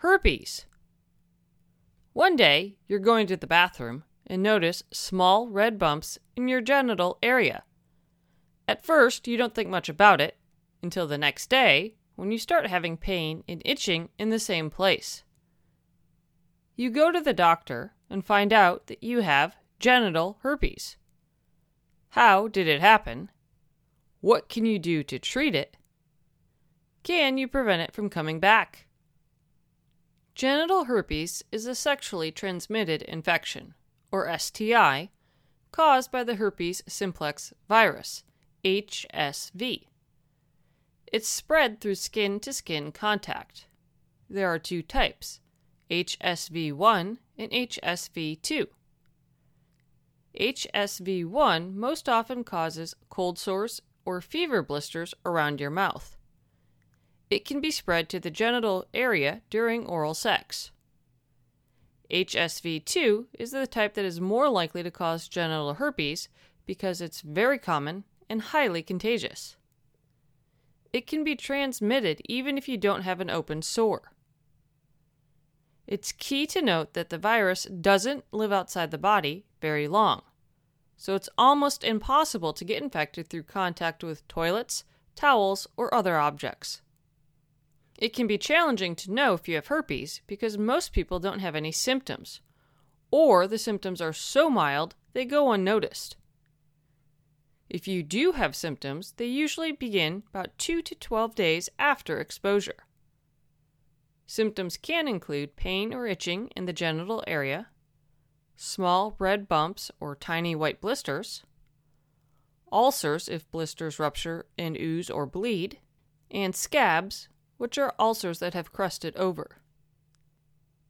herpes. One day, you're going to the bathroom and notice small red bumps in your genital area. At first, you don't think much about it until the next day when you start having pain and itching in the same place. You go to the doctor and find out that you have genital herpes. How did it happen? What can you do to treat it? Can you prevent it from coming back? Genital herpes is a sexually transmitted infection, or STI, caused by the herpes simplex virus, HSV. It's spread through skin-to-skin contact. There are two types, HSV-1 and HSV-2. HSV-1 most often causes cold sores or fever blisters around your mouth. It can be spread to the genital area during oral sex. HSV-2 is the type that is more likely to cause genital herpes because it's very common and highly contagious. It can be transmitted even if you don't have an open sore. It's key to note that the virus doesn't live outside the body very long, so it's almost impossible to get infected through contact with toilets, towels, or other objects. It can be challenging to know if you have herpes because most people don't have any symptoms, or the symptoms are so mild they go unnoticed. If you do have symptoms, they usually begin about 2 to 12 days after exposure. Symptoms can include pain or itching in the genital area, small red bumps or tiny white blisters, ulcers if blisters rupture and ooze or bleed, and scabs, which are ulcers that have crusted over.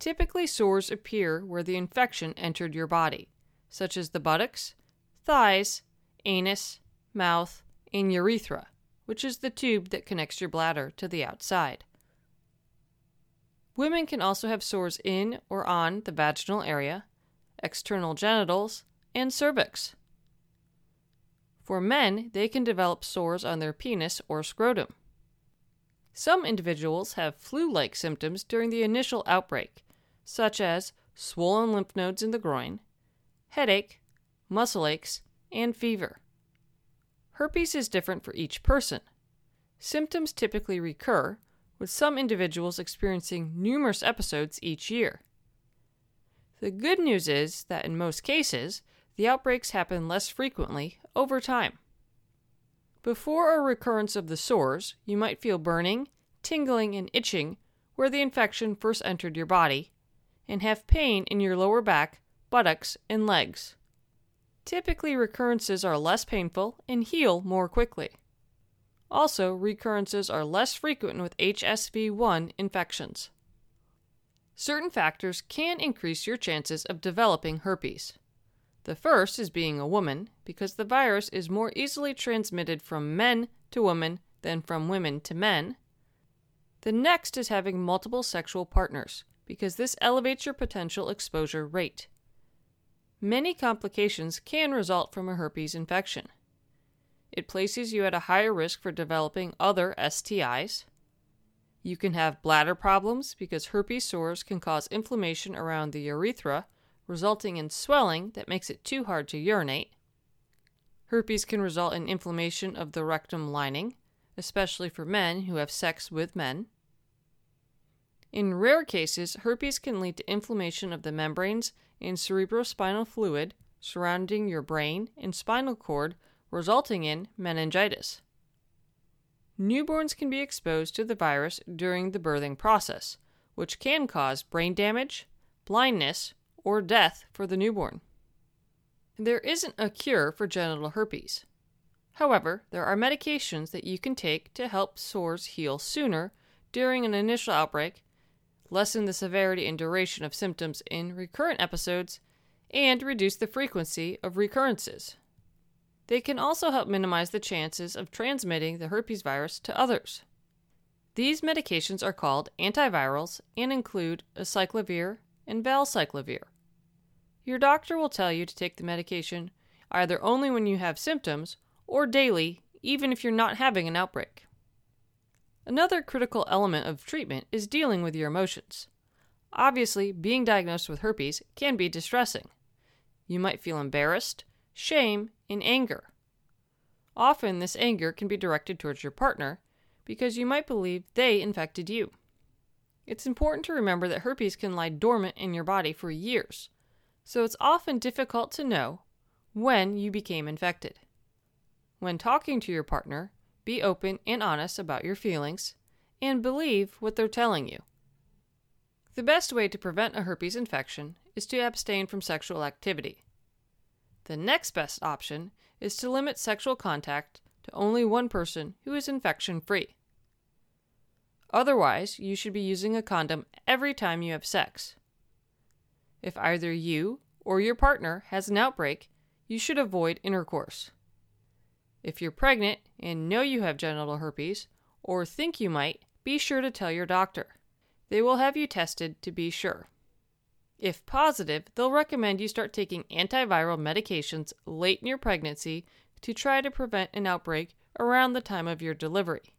Typically, sores appear where the infection entered your body, such as the buttocks, thighs, anus, mouth, and urethra, which is the tube that connects your bladder to the outside. Women can also have sores in or on the vaginal area, external genitals, and cervix. For men, they can develop sores on their penis or scrotum. Some individuals have flu-like symptoms during the initial outbreak, such as swollen lymph nodes in the groin, headache, muscle aches, and fever. Herpes is different for each person. Symptoms typically recur, with some individuals experiencing numerous episodes each year. The good news is that in most cases, the outbreaks happen less frequently over time. Before a recurrence of the sores, you might feel burning, tingling, and itching where the infection first entered your body, and have pain in your lower back, buttocks, and legs. Typically, recurrences are less painful and heal more quickly. Also, recurrences are less frequent with HSV-1 infections. Certain factors can increase your chances of developing herpes. The first is being a woman, because the virus is more easily transmitted from men to women than from women to men. The next is having multiple sexual partners, because this elevates your potential exposure rate. Many complications can result from a herpes infection. It places you at a higher risk for developing other STIs. You can have bladder problems because herpes sores can cause inflammation around the urethra, resulting in swelling that makes it too hard to urinate. Herpes can result in inflammation of the rectum lining, especially for men who have sex with men. In rare cases, herpes can lead to inflammation of the membranes and cerebrospinal fluid surrounding your brain and spinal cord, resulting in meningitis. Newborns can be exposed to the virus during the birthing process, which can cause brain damage, blindness, or death for the newborn. There isn't a cure for genital herpes. However, there are medications that you can take to help sores heal sooner during an initial outbreak, lessen the severity and duration of symptoms in recurrent episodes, and reduce the frequency of recurrences. They can also help minimize the chances of transmitting the herpes virus to others. These medications are called antivirals and include acyclovir and valacyclovir. Your doctor will tell you to take the medication either only when you have symptoms or daily, even if you're not having an outbreak. Another critical element of treatment is dealing with your emotions. Obviously, being diagnosed with herpes can be distressing. You might feel embarrassed, shame, and anger. Often, this anger can be directed towards your partner because you might believe they infected you. It's important to remember that herpes can lie dormant in your body for years, so it's often difficult to know when you became infected. When talking to your partner, be open and honest about your feelings and believe what they're telling you. The best way to prevent a herpes infection is to abstain from sexual activity. The next best option is to limit sexual contact to only one person who is infection-free. Otherwise, you should be using a condom every time you have sex. If either you or your partner has an outbreak, you should avoid intercourse. If you're pregnant and know you have genital herpes, or think you might, be sure to tell your doctor. They will have you tested to be sure. If positive, they'll recommend you start taking antiviral medications late in your pregnancy to try to prevent an outbreak around the time of your delivery.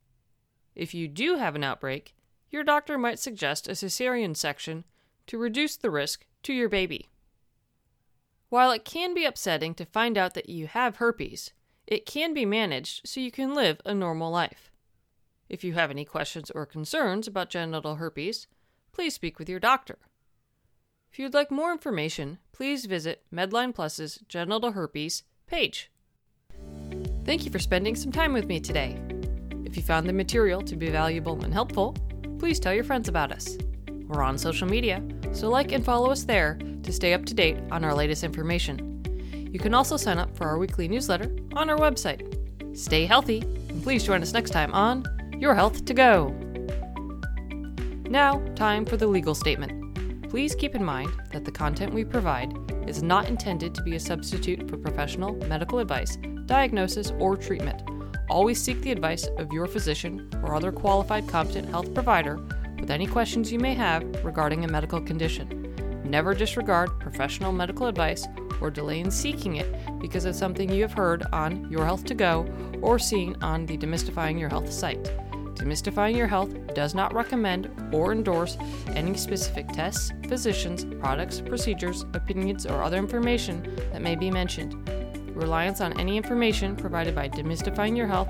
If you do have an outbreak, your doctor might suggest a cesarean section to reduce the risk to your baby. While it can be upsetting to find out that you have herpes, it can be managed so you can live a normal life. If you have any questions or concerns about genital herpes, please speak with your doctor. If you'd like more information, please visit Medline Plus's Genital Herpes page. Thank you for spending some time with me today. If you found the material to be valuable and helpful, please tell your friends about us. We're on social media, so like and follow us there to stay up to date on our latest information. You can also sign up for our weekly newsletter on our website. Stay healthy, and please join us next time on Your Health To Go. Now, time for the legal statement. Please keep in mind that the content we provide is not intended to be a substitute for professional medical advice, diagnosis, or treatment. Always seek the advice of your physician or other qualified competent health provider with any questions you may have regarding a medical condition. Never disregard professional medical advice or delay in seeking it because of something you have heard on Your Health To Go or seen on the Demystifying Your Health site. Demystifying Your Health does not recommend or endorse any specific tests, physicians, products, procedures, opinions, or other information that may be mentioned. Reliance on any information provided by Demystifying Your Health,